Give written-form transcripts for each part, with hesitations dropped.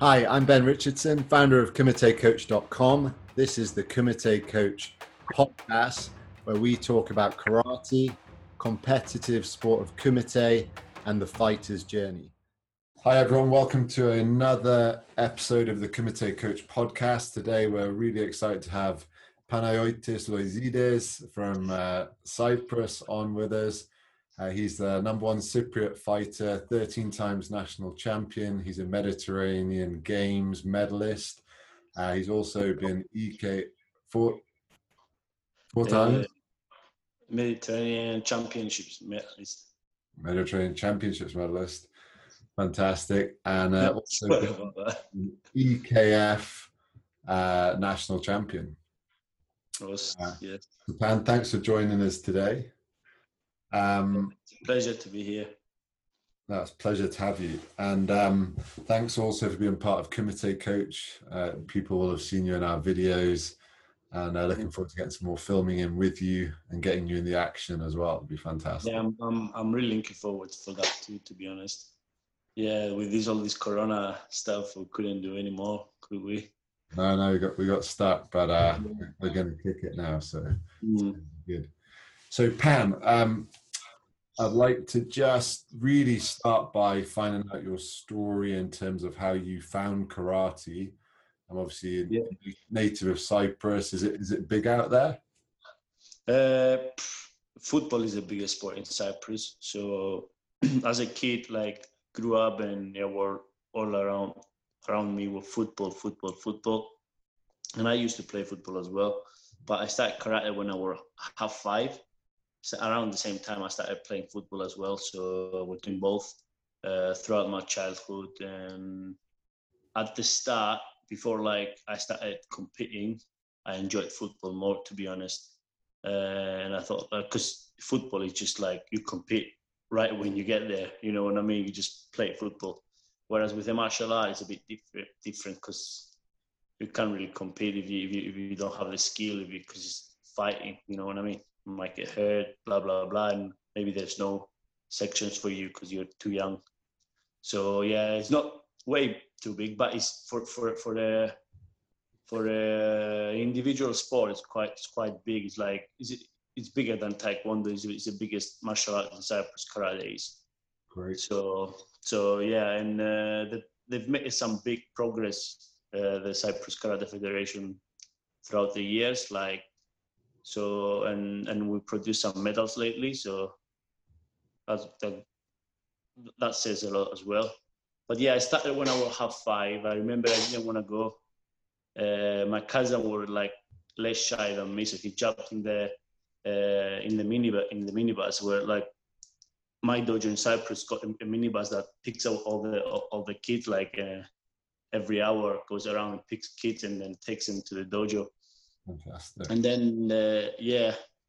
Hi, I'm Ben Richardson, founder of KumiteCoach.com. This is the Kumite Coach podcast, where we talk about karate, competitive sport of kumite, and the fighter's journey. Hi everyone, welcome to another episode of the Kumite Coach podcast. Today we're really excited to have Panayiotis Loizides from Cyprus on with us. He's the number one Cypriot fighter, 13 times national champion. He's a Mediterranean Games medalist. He's also been EK four times. Mediterranean Championships medalist. Fantastic. And also been EKF national champion. Yes. Pan, thanks for joining us today. Pleasure to be here. That's a pleasure to have you, and thanks also for being part of Kumite Coach. People will have seen you in our videos, and looking forward to getting some more filming in with you and getting you in the action as well. It'd be fantastic. Yeah, I'm really looking forward for that too, to be honest. Yeah, with all this Corona stuff, we couldn't do any more, could we? No, we got stuck, but we're going to kick it now, so it's good. So Pam, I'd like to just really start by finding out your story in terms of how you found karate. I'm obviously a native of Cyprus. Is it big out there? Football is the biggest sport in Cyprus. So as a kid, grew up and there were all around me were football. And I used to play football as well. But I started karate when I was half five. So around the same time I started playing football as well, so I was doing both throughout my childhood. And at the start, before I started competing, I enjoyed football more, to be honest. And I thought, because football is just you compete right when you get there, you know what I mean? You just play football. Whereas with the martial art, it's a bit different because you can't really compete if you don't have the skill, because it's fighting, you know what I mean? Might get hurt, blah blah blah, and maybe there's no sections for you because you're too young. So yeah, it's not way too big, but it's for the individual sport. It's quite big. It's bigger than Taekwondo. It's the biggest martial art in Cyprus. Karate is. Great. So yeah, and they've made some big progress. The Cyprus Karate Federation throughout the years, So and we produced some medals lately, so that says a lot as well. But yeah, I started when I was half five. I remember I didn't want to go. My cousin was less shy than me, so he jumped in the minibus. Where my dojo in Cyprus got a minibus that picks up all the kids every hour, goes around and picks kids and then takes them to the dojo. Fantastic. And then,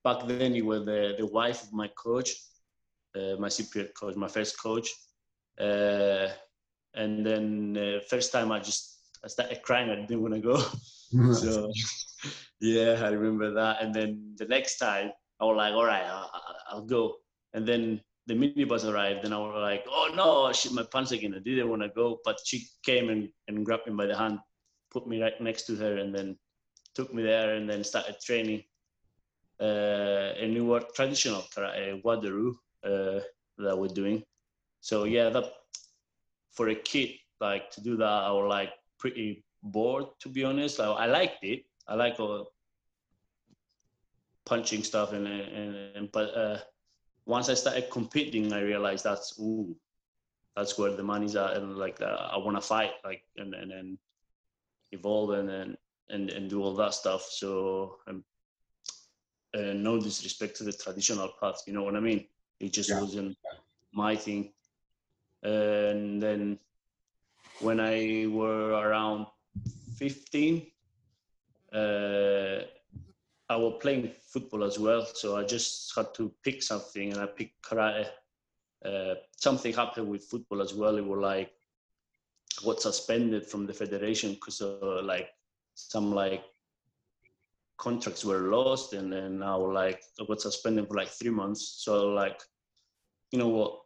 back then you were the wife of my coach, my Cypriot coach, my first coach. And then first time I started crying. I didn't want to go. So, yeah, I remember that. And then the next time I was all right, I'll go. And then the minibus arrived and I was oh no, I shit my pants again. I didn't want to go. But she came and grabbed me by the hand, put me right next to her, and then took me there and then started training. And we were traditional karate, Wado-ryu, that we're doing. So yeah, that for a kid, to do that, I was pretty bored, to be honest. I liked it. I like all punching stuff but once I started competing, I realized that's where the money's at, and I want to fight, and evolve and do all that stuff. So no disrespect to the traditional path, you know what I mean? It just wasn't my thing. And then when I were around 15, I was playing football as well. So I just had to pick something, and I picked karate. Something happened with football as well. It was got suspended from the federation because some contracts were lost, and then now I got suspended for 3 months. So you know what,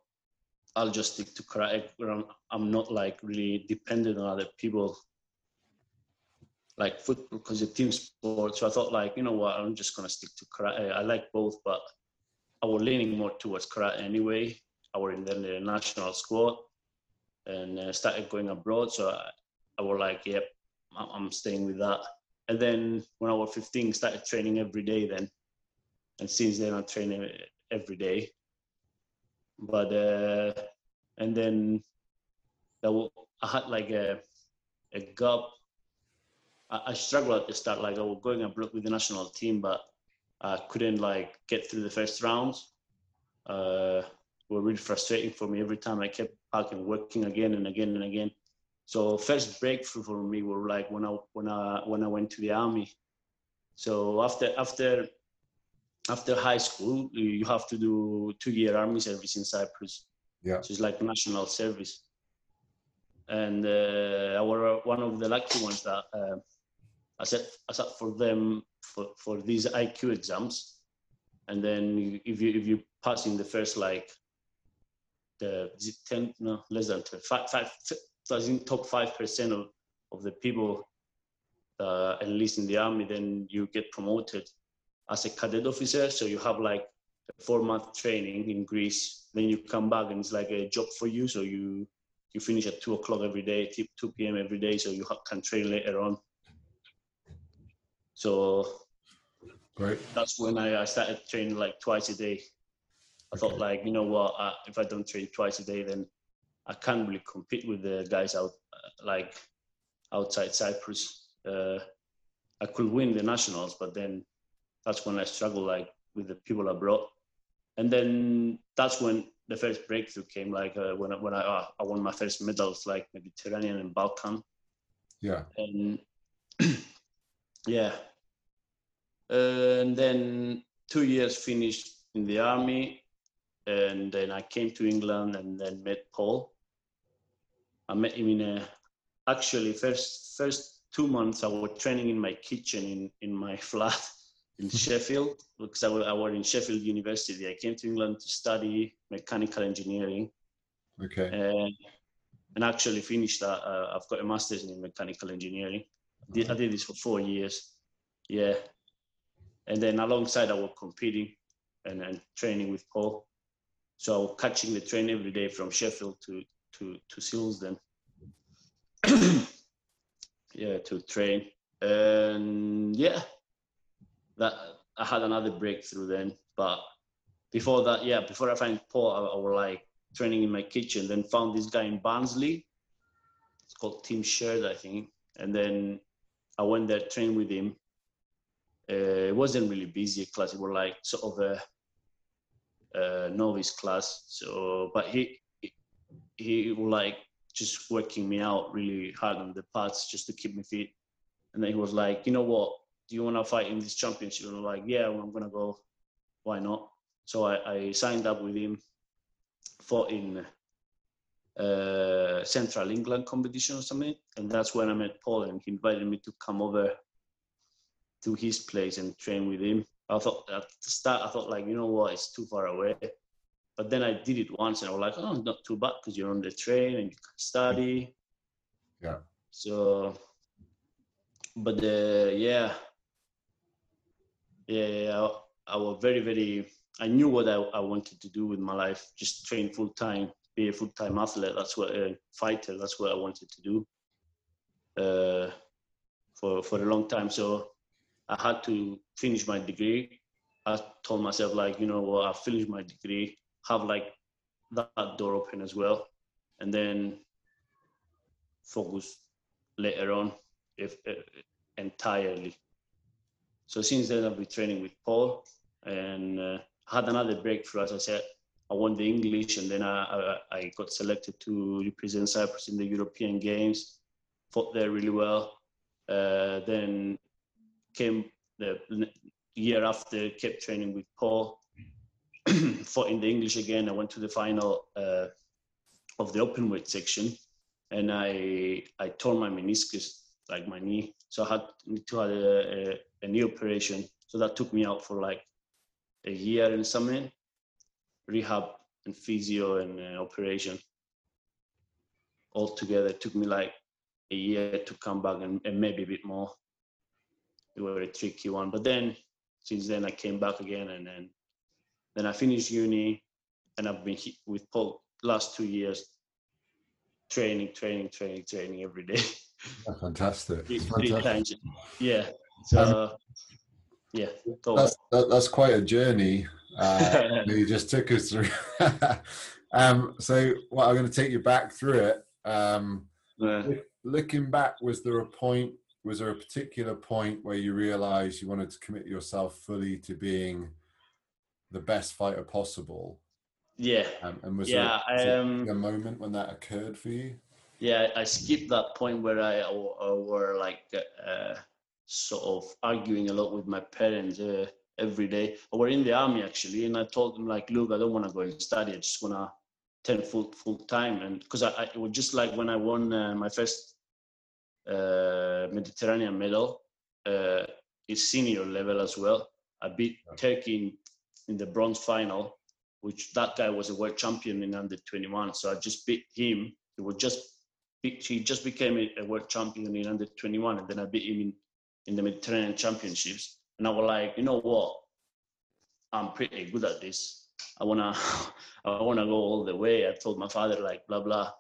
I'll just stick to karate, where I'm not like really dependent on other people, like football, because it's a team sport. So I thought, like, you know what, I'm just going to stick to karate. I like both, but I was leaning more towards karate anyway. I was in the national squad and started going abroad. So I was like, yep, I'm staying with that. And then when I was 15, started training every day then. And since then, I'm training every day. But, and then I had like a gap. I struggled at the start, like I was going abroad with the national team, but I couldn't like get through the first rounds. It was really frustrating for me every time. I kept back and working again and again and again. So first breakthrough for me were like when I went to the army. So after high school, you have to do 2-year army service in Cyprus. Yeah. So it's like national service. And I was one of the lucky ones that I sat for them for these IQ exams. And then if you pass in the first, like, the 10, no, less than 10, top 5% of the people that enlist in the army, then you get promoted as a cadet officer. So you have like a 4-month training in Greece, then you come back and it's like a job for you. So you finish at 2 o'clock every day, 2 p.m. every day. So you can train later on. So great. That's when I started training like twice a day. I thought, like, you know what, if I don't train twice a day, then I can't really compete with the guys outside Cyprus. I could win the nationals, but then that's when I struggled, like, with the people abroad. And then that's when the first breakthrough came, like when I won my first medals, like Mediterranean and Balkan. Yeah. And yeah. And then 2 years finished in the army, and then I came to England and then met Paul. I met him in actually first 2 months I was training in my kitchen in my flat in Sheffield, because I was in Sheffield University. I came to England to study mechanical engineering. Okay. And actually finished that. I've got a master's in mechanical engineering. I did this for 4 years. Yeah. And then alongside I was competing and training with Paul. So I was catching the train every day from Sheffield to Silsden. Yeah, to train. And yeah, that I had another breakthrough then. But before that, yeah, before I found Paul, I was like training in my kitchen, then found this guy in Barnsley. It's called Tim Sherd, I think. And then I went there, trained with him. It wasn't really busy class. It was like sort of a novice class. So, but he was like just working me out really hard on the parts just to keep me fit. And then he was like, you know what? Do you want to fight in this championship? And I'm like, yeah, I'm going to go. Why not? So I signed up with him, fought in Central England competition or something. And that's when I met Paul, and he invited me to come over to his place and train with him. I thought at the start, I thought, like, you know what, it's too far away. But then I did it once and I was like, oh, it's not too bad because you're on the train and you can study. Yeah. So, but yeah, I was very, I knew what I wanted to do with my life, just train full time, be a full time athlete. That's what a fighter, that's what I wanted to do for a long time. So I had to finish my degree. I told myself, like, you know what, I'll finish my degree, have like that door open as well, and then focus later on entirely. So since then, I've been training with Paul, and had another breakthrough. As I said, I won the English, and then I got selected to represent Cyprus in the European Games, fought there really well. Then came the year after, kept training with Paul, fought in the English again. I went to the final of the open weight section, and I tore my meniscus, like my knee. So I had to have a knee operation. So that took me out for like a year and something, rehab and physio and operation all together. It took me like a year to come back and maybe a bit more. It was a tricky one. But then, since then, I came back again, and then I finished uni, and I've been with Paul last 2 years, training every day. Fantastic. Fantastic. Yeah. So, yeah. That's quite a journey you just took us through. So, well, I'm going to take you back through it. Looking back, was there a particular point where you realized you wanted to commit yourself fully to being the best fighter possible? Yeah. And was there a moment when that occurred for you? Yeah, I skipped that point where I were like sort of arguing a lot with my parents every day. I were in the army actually, and I told them like, look, I don't want to go and study. I just want to turn full time. And because it was just like when I won my first Mediterranean medal, is senior level as well. I beat Turkey in the bronze final, which that guy was a world champion in under 21. So I just beat him. It was just he just became a world champion in under 21, and then I beat him in the Mediterranean Championships. And I was like, you know what? I'm pretty good at this. I wanna go all the way. I told my father like blah blah.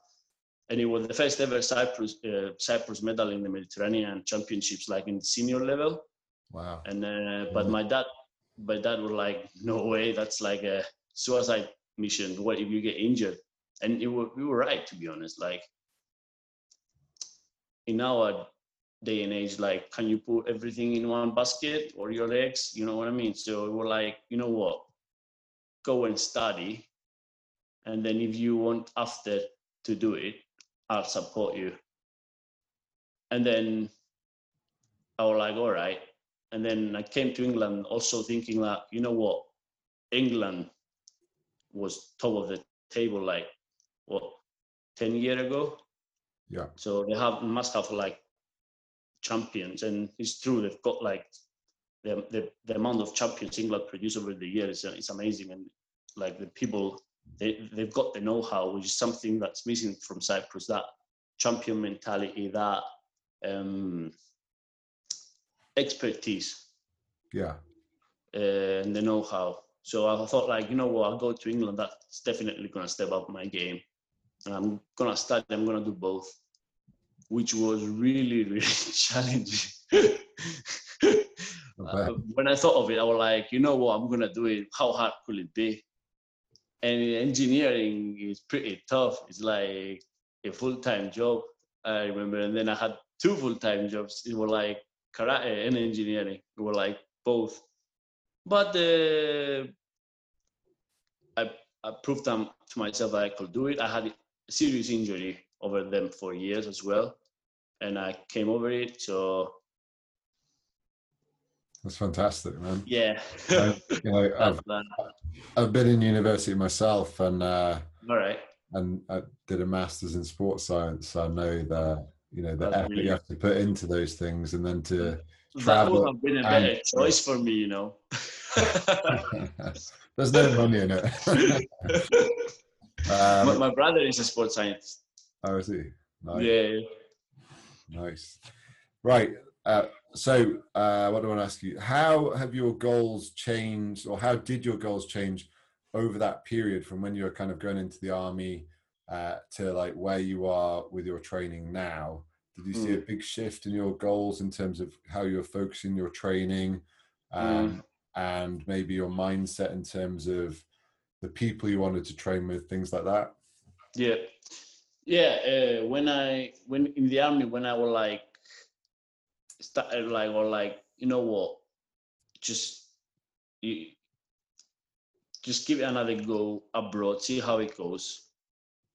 And it was the first ever Cyprus medal in the Mediterranean Championships, like in the senior level. Wow! And but my dad was like, no way, that's like a suicide mission. What if you get injured? And we were right, to be honest. Like in our day and age, like can you put everything in one basket or your legs? You know what I mean? So we were like, you know what? Go and study, and then if you want after to do it, I'll support you. And then I was like, all right. And then I came to England also thinking like, you know what? England was top of the table like, what, 10 years ago? Yeah. So they must have like champions. And it's true, they've got like the amount of champions England produced over the years. It's amazing. And like the people, they've got the know-how, which is something that's missing from Cyprus, that champion mentality, that expertise, and the know-how. So I thought like, you know what, I'll go to England, that's definitely going to step up my game, and I'm going to do both, which was really, really challenging. When I thought of it, I was like, you know what, I'm going to do it. How hard could it be? And engineering is pretty tough. It's like a full-time job, I remember. And then I had two full-time jobs. It was like karate and engineering. It was like both. But I proved to myself that I could do it. I had a serious injury over them for years as well. And I came over it, so... That's fantastic, man. Yeah. I've been in university myself, and all right. And I did a master's in sports science, so I know that the effort really... you have to put into those things, and then to travel. That would have been a better choice for me, There's no money in it. My brother is a sports scientist. Oh, is he? Nice. Yeah. Nice. Right. So what do I want to ask you? How have your goals changed, or how did your goals change over that period from when you were kind of going into the army to like where you are with your training now? Did you see a big shift in your goals in terms of how you're focusing your training and maybe your mindset in terms of the people you wanted to train with, things like that? Yeah. Yeah. When in the army, when I was like, just give it another go abroad, see how it goes.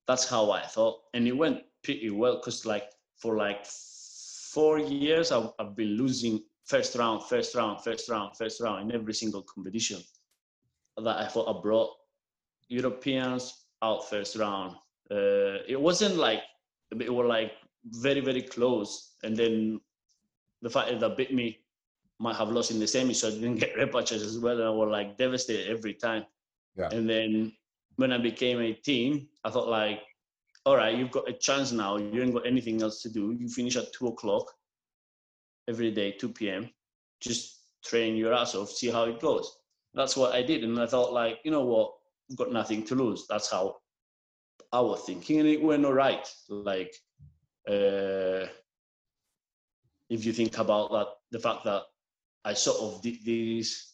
That's how I thought, and it went pretty well, because like for like 4 years I've been losing first round in every single competition that I fought abroad. Europeans out first round. It wasn't like it were like very, very close, and then the fighter that beat me might have lost in the semi, so I didn't get rematches as well. And I was like devastated every time. Yeah. And then when I became 18, I thought like, all right, you've got a chance now. You ain't got anything else to do. You finish at 2 o'clock every day, 2 p.m. Just train your ass off, see how it goes. That's what I did. And I thought like, you know what, I've got nothing to lose. That's how I was thinking. And it went all right. Like, if you think about that, the fact that I sort of did this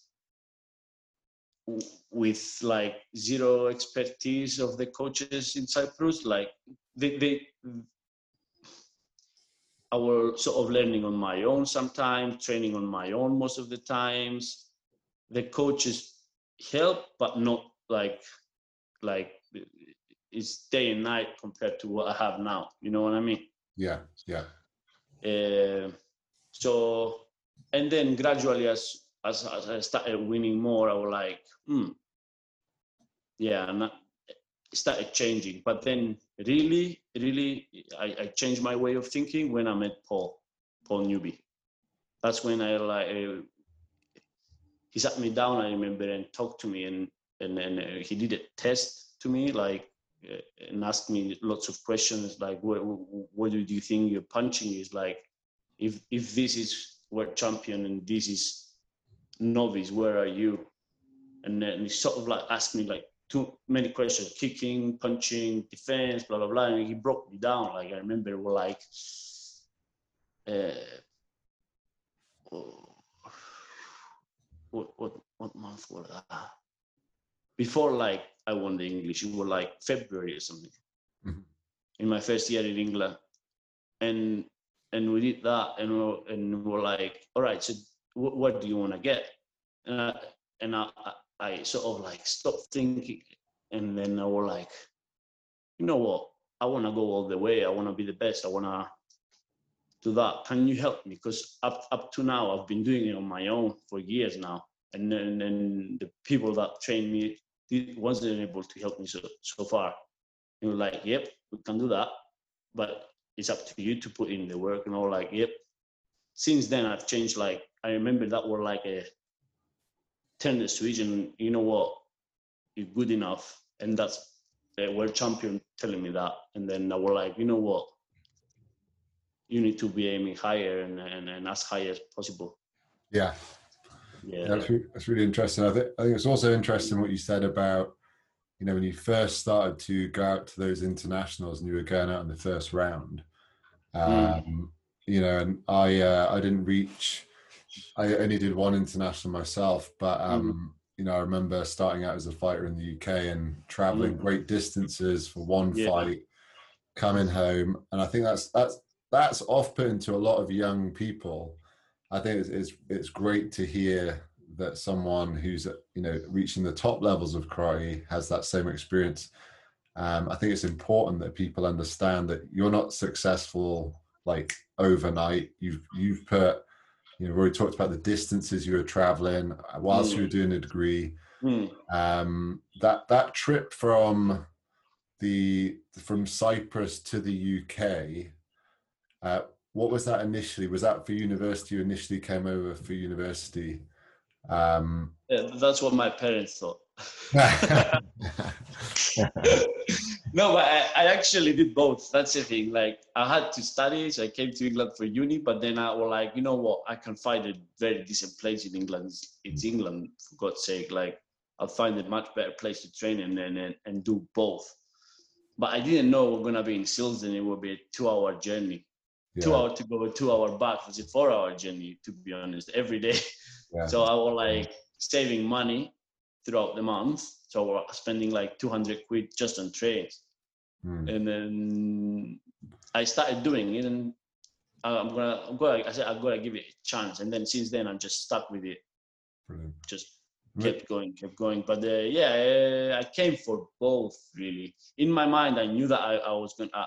with like zero expertise of the coaches in Cyprus, like I was sort of learning on my own sometimes, training on my own most of the times. The coaches help, but not like it's day and night compared to what I have now. You know what I mean? Yeah, yeah. So, and then gradually as I started winning more, I was like, yeah, and I started changing. But then really, I changed my way of thinking when I met Paul Newby. That's when I like, he sat me down, I remember, and talked to me, and he did a test to me, like, and asked me lots of questions, like, what do you think your punching is? Like, if this is world champion and this is novice, where are you? And then he sort of like asked me like too many questions, kicking, punching, defense, blah blah blah, and he broke me down. Like I remember, we're like, what month was that? Before like I won the English, it was like February or something. Mm-hmm. In my first year in England, and we did that, and we're like, all right, so what do you want to get? And I sort of like stopped thinking, and then I was like, you know what? I want to go all the way. I want to be the best. I want to do that. Can you help me? Because up to now, I've been doing it on my own for years now. And then the people that trained me wasn't able to help me so far. They were like, yep, we can do that. But it's up to you to put in the work. And I was like, yep. Since then, I've changed. Like, I remember that were like a turn the switch, and you know what, you're good enough. And that's a world champion telling me that. And then I was like, you know what, you need to be aiming higher and as high as possible. Yeah. Yeah. That's really interesting. I think it's also interesting what you said about, you know, when you first started to go out to those internationals and you were going out in the first round. You know, and I didn't reach, I only did one international myself, but, you know, I remember starting out as a fighter in the UK and traveling great distances for one fight, coming home. And I think that's off-putting to a lot of young people. I think it's great to hear that someone who's, you know, reaching the top levels of karate has that same experience. I think it's important that people understand that you're not successful like overnight. You've put, you know, we already talked about the distances you were traveling whilst you were doing a degree. That trip from Cyprus to the UK, what was that initially? Was that for university? You initially came over for university? Yeah, that's what my parents thought. No, but I actually did both. That's the thing. Like, I had to study, so I came to England for uni, but then I was like, you know what? I can find a very decent place in England. It's England, for God's sake. Like, I'll find a much better place to train and do both. But I didn't know we're going to be in Silsden. It would be a 2-hour journey. Yeah. 2 hours to go, 2 hours back. It's a 4-hour journey, to be honest, every day. Yeah. So I was like saving money throughout the month. So we're spending like 200 quid just on trains. And then I started doing it, and I've got to give it a chance. And then since then, I'm just stuck with it. Brilliant. Just kept going. But I came for both, really. In my mind, I knew that I was going to,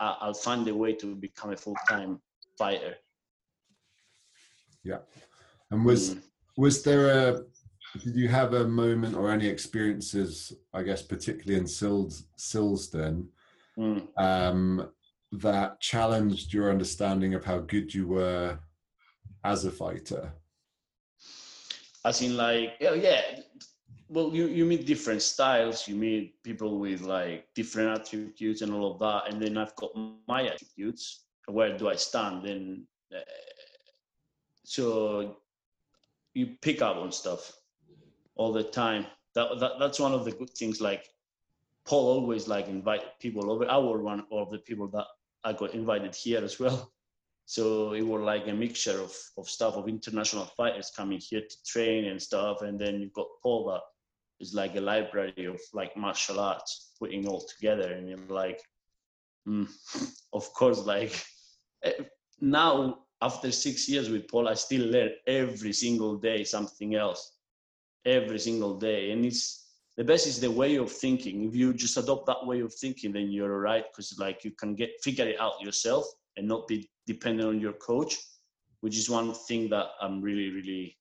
I'll find a way to become a full-time fighter. Yeah. And was there did you have a moment or any experiences, I guess, particularly in Silsden, that challenged your understanding of how good you were as a fighter? As in, like, well, you meet different styles, you meet people with like different attributes and all of that. And then I've got my attributes. Where do I stand? And so you pick up on stuff all the time. That's one of the good things. Like Paul always like invited people over. I was one of the people that I got invited here as well. So it was like a mixture of stuff, of international fighters coming here to train and stuff. And then you've got Paul that is like a library of like martial arts, putting all together. And you're like, of course, like now after 6 years with Paul, I still learn every single day something else, every single day. And it's the best is the way of thinking. If you just adopt that way of thinking, then you're all right. Cause like you can figure it out yourself and not be dependent on your coach, which is one thing that I'm really, really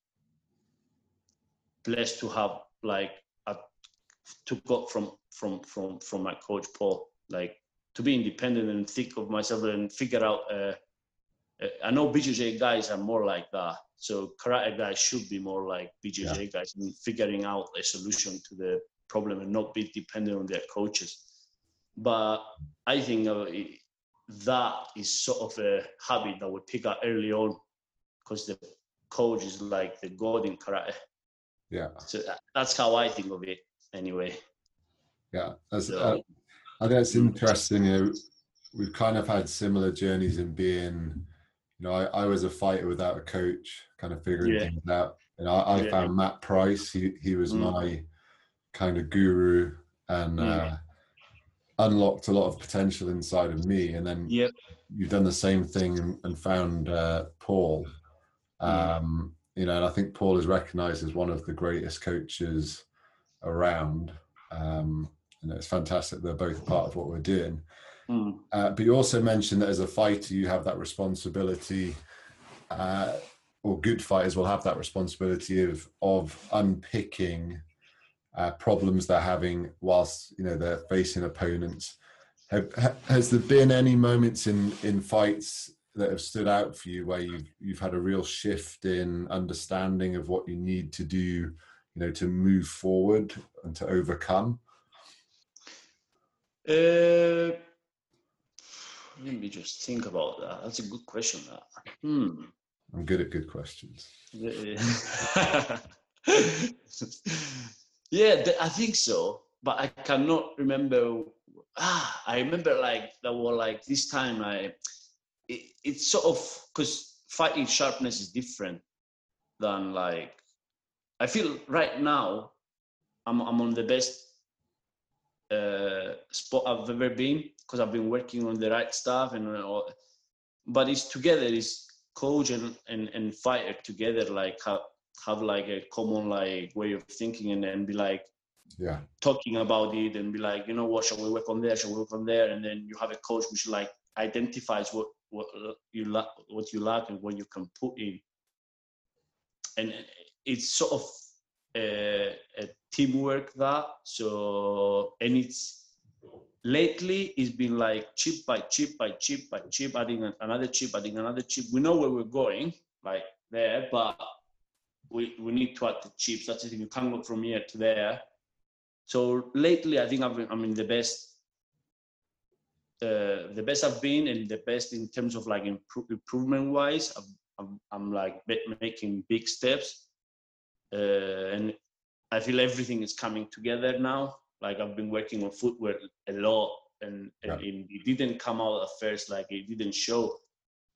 blessed to have, like to got from my coach, Paul, like to be independent and think of myself and figure out, I know BJJ guys are more like that. So karate guys should be more like BJJ guys and figuring out a solution to the problem and not be dependent on their coaches. But I think that is sort of a habit that we pick up early on because the coach is like the god in karate. Yeah. So that's how I think of it anyway. Yeah. I think it's interesting, you know, we've kind of had similar journeys in being, you know, I was a fighter without a coach, kind of figuring things out. And I found Matt Price, he was my kind of guru and unlocked a lot of potential inside of me. And then you've done the same thing and found Paul. You know, and I think Paul is recognized as one of the greatest coaches around. And it's fantastic they're both part of what we're doing. But you also mentioned that as a fighter, you have that responsibility, or good fighters will have that responsibility of unpicking problems they're having whilst, you know, they're facing opponents. Has there been any moments in fights that have stood out for you where you've had a real shift in understanding of what you need to do, you know, to move forward and to overcome? Let me just think about that. That's a good question. I'm good at good questions. I think so, but I cannot remember. I remember like that was like this time. It's sort of because fighting sharpness is different than like I feel right now. I'm on the best spot I've ever been because I've been working on the right stuff and all, but it's together, it's coach and fighter together, like have like a common like way of thinking and be like talking about it and be like, you know what, shall we work on there, shall we work on there? And then you have a coach which like identifies what you lack and what you can put in, and it's sort of a teamwork that. So, and it's lately it's been like chip by chip, adding another chip, We know where we're going, like there, but we need to add the chips. That's the thing, you can't go from here to there. So lately, I think I'm in the best I've been, and the best in terms of like improvement wise. I'm like making big steps. And I feel everything is coming together now. Like I've been working on footwork a lot and it didn't come out at first, like it didn't show.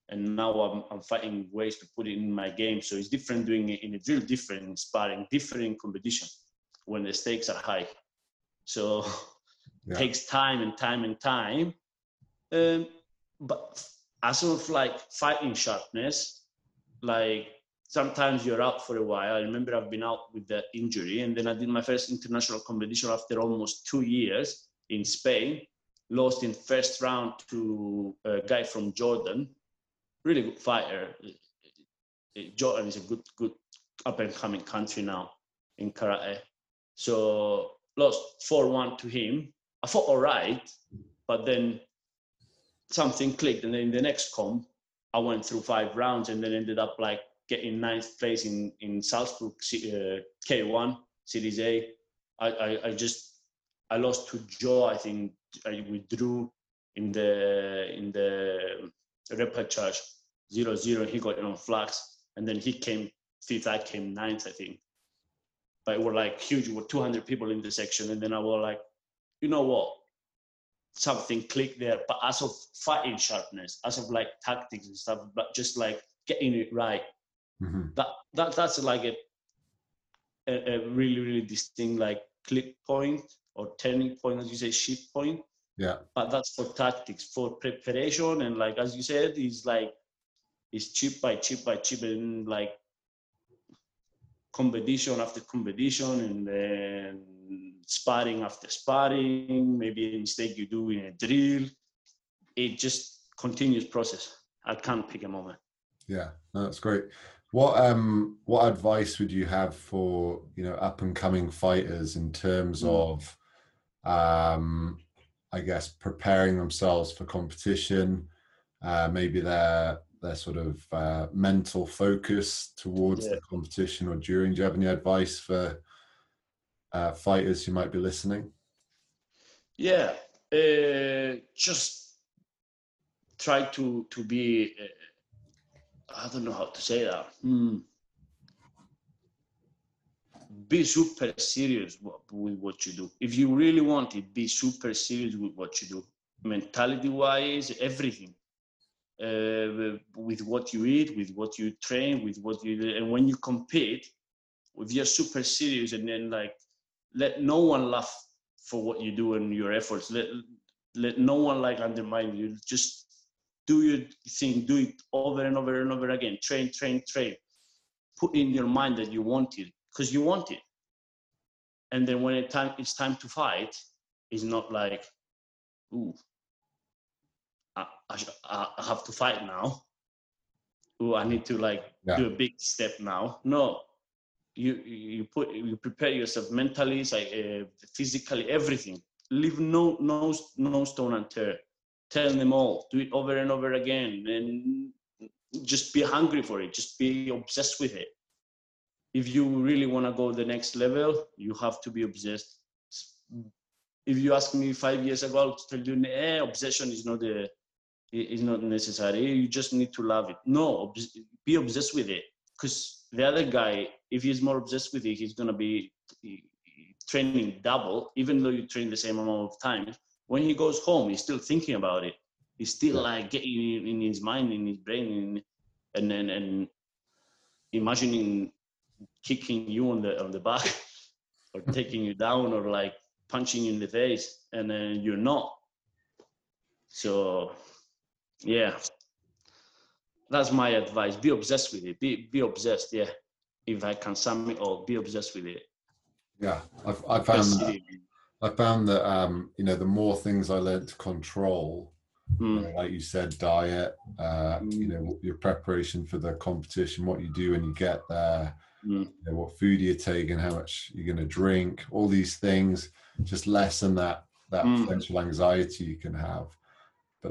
And now I'm finding ways to put it in my game. So it's different doing it in a drill, different in sparring, different in competition when the stakes are high. So it takes time. But as sort of like fighting sharpness, like sometimes you're out for a while. I remember I've been out with the injury, and then I did my first international competition after almost 2 years in Spain, lost in first round to a guy from Jordan, really good fighter. Jordan is a good up and coming country now in karate. So lost 4-1 to him. I thought, all right, but then something clicked. And then in the next comp, I went through 5 rounds and then ended up like, in 9th place in Salzburg K1 Series A, I lost to Joe. I think I withdrew in the repechage 0-0. He got on flax, and then he came fifth. I came ninth, I think. But it were like huge. It were 200 people in the section, and then I was like, you know what? Something clicked there. But as of fighting sharpness, as of like tactics and stuff, but just like getting it right. Mm-hmm. That's like a really, really distinct like click point or turning point, as you say, shift point. Yeah. But that's for tactics, for preparation, and like as you said, it's like it's chip by chip, and like competition after competition, and then sparring after sparring, maybe a mistake you do in a drill. It just continuous process. I can't pick a moment. Yeah, no, that's great. What advice would you have for, you know, up and coming fighters in terms of, I guess, preparing themselves for competition, maybe their sort of mental focus towards the competition or during? Do you have any advice for fighters who might be listening? Yeah, just try to be. I don't know how to say that. Be super serious with what you do. If you really want it, be super serious with what you do. Mentality-wise, everything. With what you eat, with what you train, with what you do. And when you compete, if you're super serious, and then like, let no one laugh for what you do and your efforts. Let no one like undermine you. Just do your thing, do it over and over and over again. Train. Put in your mind that you want it, because you want it. And then when it's time to fight, it's not like, ooh, I have to fight now. Ooh, I need to like do a big step now. No, you prepare yourself mentally, physically, everything. Leave no stone unturned. Tell them all, do it over and over again, and just be hungry for it. Just be obsessed with it. If you really want to go the next level, you have to be obsessed. If you ask me 5 years ago, I'll tell you, obsession is not necessary. You just need to love it. No, be obsessed with it. Because the other guy, if he's more obsessed with it, he's going to be training double, even though you train the same amount of time. When he goes home, he's still thinking about it. He's still like getting in his mind, in his brain, and imagining kicking you on the back, or taking you down, or like punching you in the face, and then you're not. So, yeah, that's my advice. Be obsessed with it. Be obsessed. Yeah, if I can sum it all, be obsessed with it. Yeah, I found that. I found that, you know, the more things I learned to control, you know, like you said, diet, you know, your preparation for the competition, what you do when you get there, you know, what food you're taking, how much you're going to drink, all these things, just lessen that potential anxiety you can have. But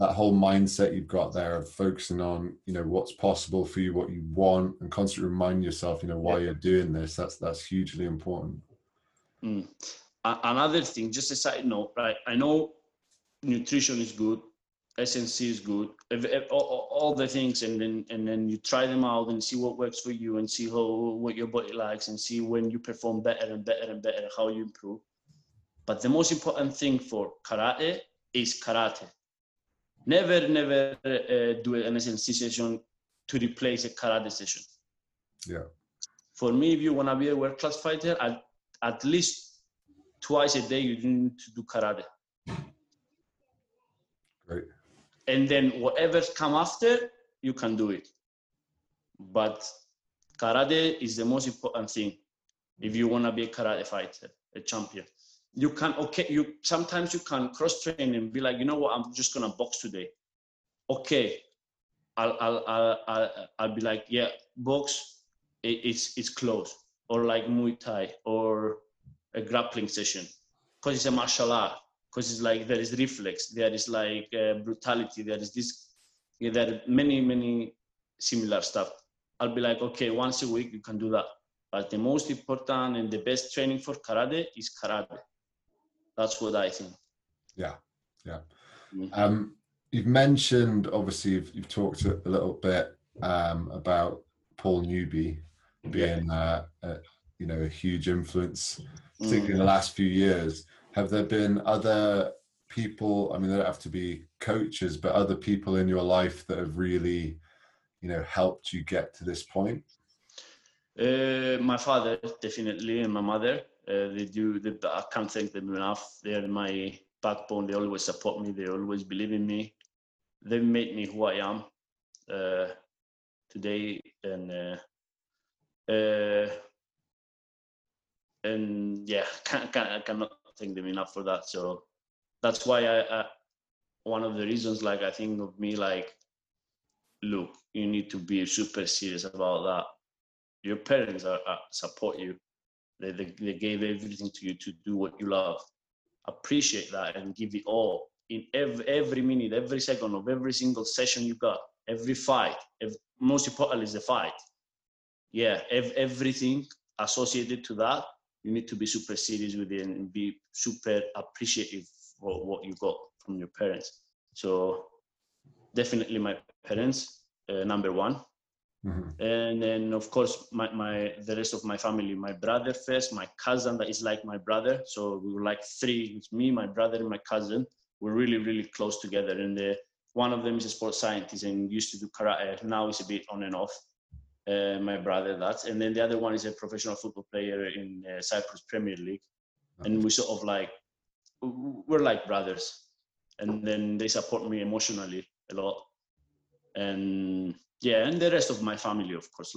that whole mindset you've got there of focusing on, you know, what's possible for you, what you want, and constantly remind yourself, you know, why you're doing this, that's hugely important. Another thing, just a side note, right? I know nutrition is good, SNC is good, all the things, and then you try them out and see what works for you, and see what your body likes, and see when you perform better and better and better, how you improve. But the most important thing for karate is karate. Never do an SNC session to replace a karate session. Yeah. For me, if you want to be a world-class fighter, at least twice a day, you need to do karate. Great. And then whatever's come after, you can do it. But karate is the most important thing if you want to be a karate fighter, a champion. You can, sometimes you can cross-train and be like, you know what, I'm just going to box today. Okay. I'll be like, yeah, box, it's close. Or like Muay Thai, or a grappling session, because it's a martial art, because it's like there is reflex, there is like brutality, there is this, there are many similar stuff. I'll be like, okay, once a week you can do that, But the most important and the best training for karate is karate. That's what I think. Yeah, yeah. You've mentioned, obviously, you've talked a little bit about Paul Newby being, a huge influence, particularly in the last few years. Have there been other people, I mean, they don't have to be coaches, but other people in your life that have really, helped you get to this point? My father, definitely, and my mother. I can't thank them enough. They're my backbone. They always support me. They always believe in me. They made me who I am today. And yeah, I cannot thank them enough for that. So that's why one of the reasons, I think of me, look, you need to be super serious about that. Your parents support you. They gave everything to you to do what you love. Appreciate that and give it all in every minute, every second of every single session you got, every fight. Most importantly is the fight. Yeah, everything associated to that. You need to be super serious with it and be super appreciative for what you got from your parents. So definitely my parents, number one. Mm-hmm. And then, of course, the rest of my family, my brother first, my cousin that is like my brother. So we were three, it's me, my brother, and my cousin. We're really, really close together. And one of them is a sports scientist and used to do karate. Now he's a bit on and off, my brother, and then the other one is a professional football player in Cyprus Premier League. Okay. And we sort of we're like brothers. And then they support me emotionally a lot. And yeah, and the rest of my family, of course,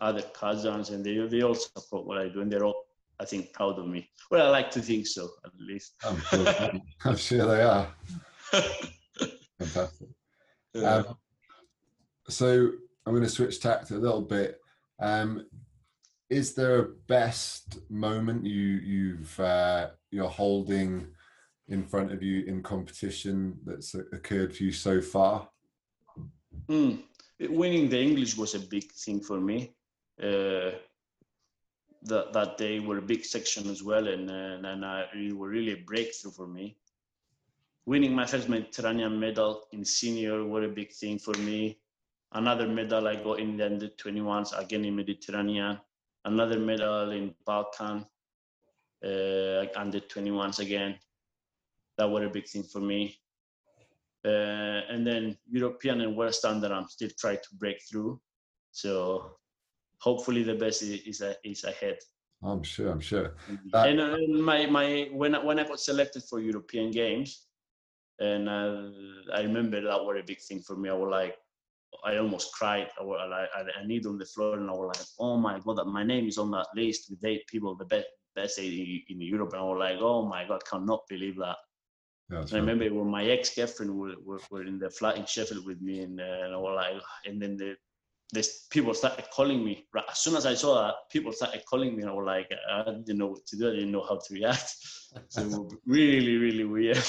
other cousins, and they all support what I do, and they're all, I think, proud of me. Well, I like to think so, at least. I'm sure they are. Fantastic. So I'm going to switch tack a little bit. Is there a best moment you're holding in front of you in competition that's occurred for you so far? Winning the English was a big thing for me. That day were a big section as well, and it was really a breakthrough for me. Winning my first Mediterranean medal in senior was a big thing for me. Another medal I got in the under 21s, again in Mediterranean. Another medal in Balkan, under 21s again. That was a big thing for me. And then European and World Standard, I'm still trying to break through. So hopefully the best is ahead. I'm sure. And when I got selected for European Games, and I remember that was a big thing for me. I was I almost cried. I kneeled on the floor and I was oh my God, my name is on that list with 8 people, the best 8 in Europe. And I was oh my God, cannot believe that. Yeah, I remember when my ex-girlfriend were in the flat in Sheffield with me, and I was and then people started calling me. As soon as I saw that, people started calling me, and I was I didn't know what to do. I didn't know how to react. So it was really, really weird.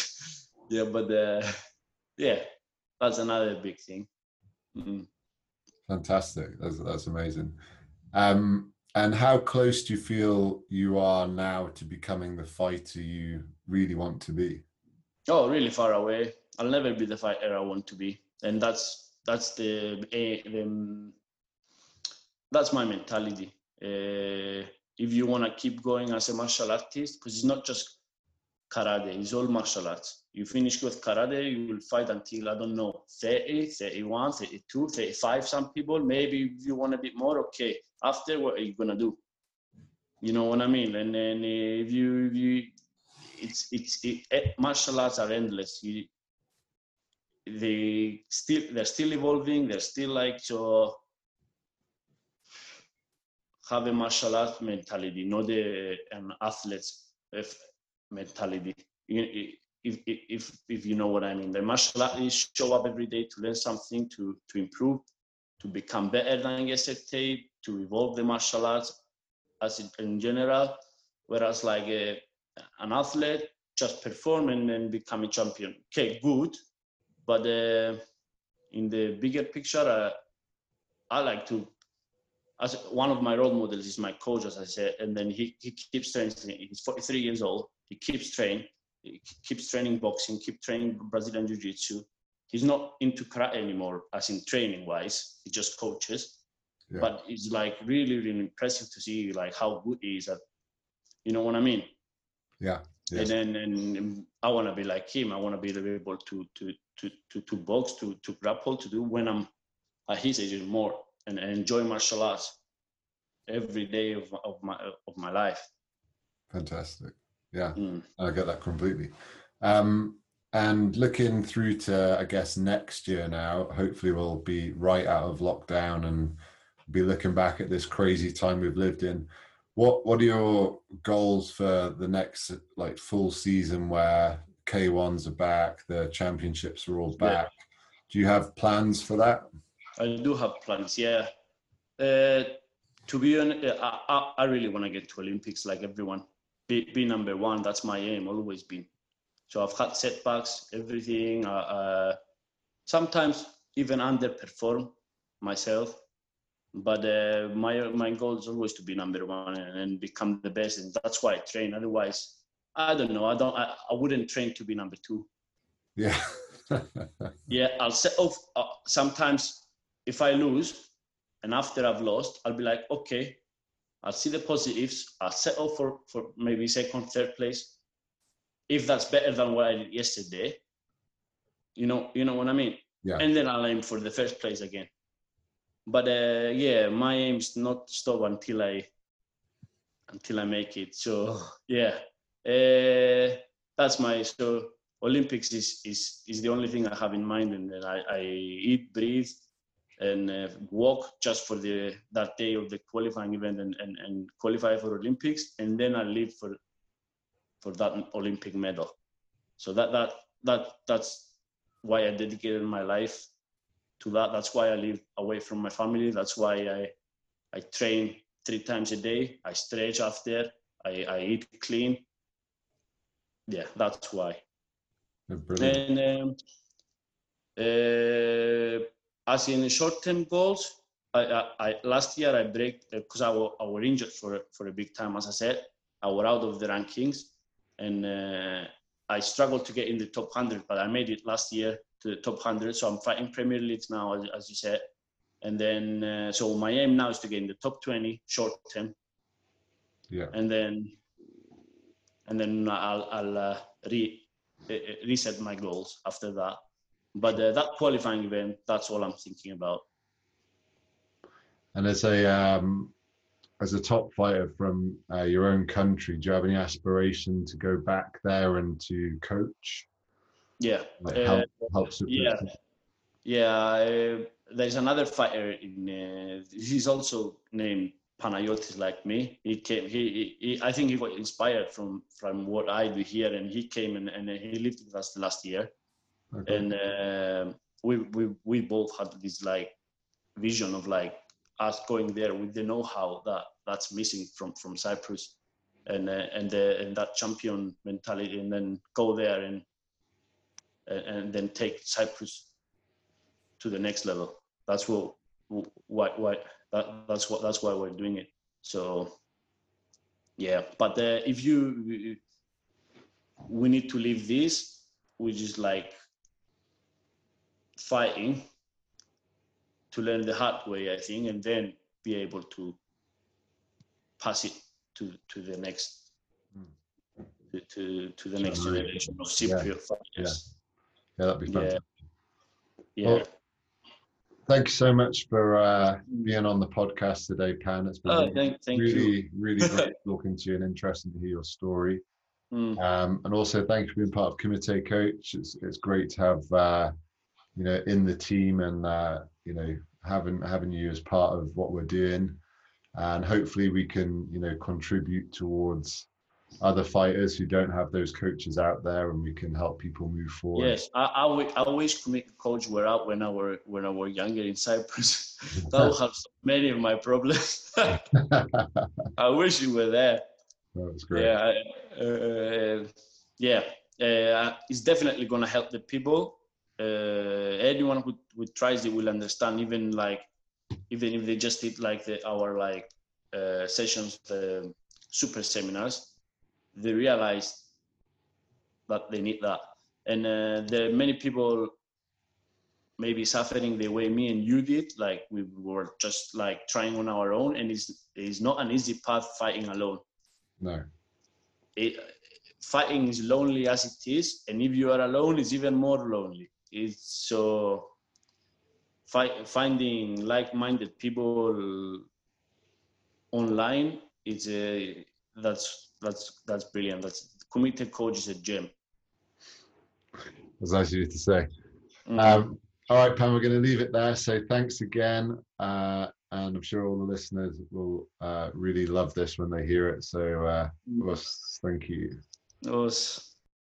Yeah, but yeah, that's another big thing. Mm-hmm. Fantastic. That's amazing. And how close do you feel you are now to becoming the fighter you really want to be? Oh, really far away. I'll never be the fighter I want to be, and that's that's my mentality. If you want to keep going as a martial artist, because it's not just karate; it's all martial arts. You finish with karate, you will fight until, I don't know, 30, 31, 32, 35. Some people, maybe if you want a bit more, okay. After, what are you gonna do? You know what I mean? And then if you martial arts are endless. They're still evolving. They're still so have a martial arts mentality, not an athlete's mentality. If you know what I mean, the martial artists show up every day to learn something, to improve, to become better than yesterday, to evolve the martial arts in general. Whereas an athlete just perform and then become a champion. Okay, good, but in the bigger picture, I like to as one of my role models is my coach, as I said, and then he keeps training. He's 43 years old. He keeps training boxing, keeps training Brazilian Jiu-Jitsu. He's not into karate anymore, as in training wise. He just coaches. Yeah. But it's like really, really impressive to see like how good he is at, you know what I mean? Yeah. Yes. And then and I want to be like him. I want to be able to box, to grapple, to do when I'm at his age more, and enjoy martial arts every day of my life. Fantastic. Yeah, I get that completely. And looking through to, I guess, next year now, hopefully we'll be right out of lockdown and be looking back at this crazy time we've lived in. What are your goals for the next like full season where K1s are back, the championships are all back? Yeah. Do you have plans for that? I do have plans, yeah. To be honest, I really want to get to Olympics like everyone. Be number one, that's my aim, always been. So I've had setbacks, everything. Sometimes even underperform myself. But my goal is always to be number one and become the best. And that's why I train. Otherwise, I don't know. I wouldn't train to be number two. Yeah. Yeah, I'll set off. Sometimes if I lose and after I've lost, I'll be like, okay, I'll see the positives. I'll set off for maybe second, third place. If that's better than what I did yesterday, you know what I mean? Yeah. And then I'll aim for the first place again. But yeah, my aim is not stop until I make it. So yeah, that's my, so Olympics is the only thing I have in mind. And then I eat, breathe, and walk just for that day of the qualifying event and qualify for Olympics. And then I live for that Olympic medal. So that's why I dedicated my life to that. That's why I live away from my family. That's why I train 3 times a day. I stretch after. I eat clean. Yeah, that's why. Brilliant. And as in short-term goals, I last year I break because I were injured for a big time. As I said, I were out of the rankings, and I struggled to get in the top 100, but I made it last year to the top 100. So I'm fighting Premier League now, as you said. And then, so my aim now is to get in the top 20 short term. Yeah. And then I'll reset my goals after that. But that qualifying event, that's all I'm thinking about. And as a top fighter from your own country, do you have any aspiration to go back there and to coach? Yeah. Like there's another fighter in. He's also named Panayiotis like me. He came. He I think he got inspired from what I do here, and he came and he lived with us last year. Okay. And we both had this like vision of like us going there with the know-how that's missing from Cyprus, and that champion mentality, and then go there and then take Cyprus to the next level. That's why we're doing it. So yeah, but we need to leave this, which is like fighting, to learn the hard way, I think, and then be able to pass it to the next to the next generation of Cypriot fighters. Yeah, that'd be fantastic. Yeah. Well, thank you so much for being on the podcast today, Pan. It's been really great talking to you, and interesting to hear your story. And also, thanks for being part of Kumite Coach. It's great to have in the team, and having you as part of what we're doing, and hopefully we can contribute towards other fighters who don't have those coaches out there, and we can help people move forward. Yes, I wish Kumite Coach were out when I were younger in Cyprus. That would have so many of my problems. I wish you were there. That's great. Yeah, it's definitely going to help the people. Anyone who tries it will understand. Even like even if they just did like our sessions, the super seminars, they realized that they need that. And there are many people maybe suffering the way me and you did, like we were just like trying on our own, and it's not an easy path fighting alone. No. Fighting is lonely as it is, and if you are alone, it's even more lonely. It's so finding like-minded people online, it's a that's brilliant. That's Kumite Coach is a gem. That's nice of you to say. Mm-hmm. All right, Pam, we're going to leave it there. So thanks again. And I'm sure all the listeners will really love this when they hear it. So thank you. Awesome.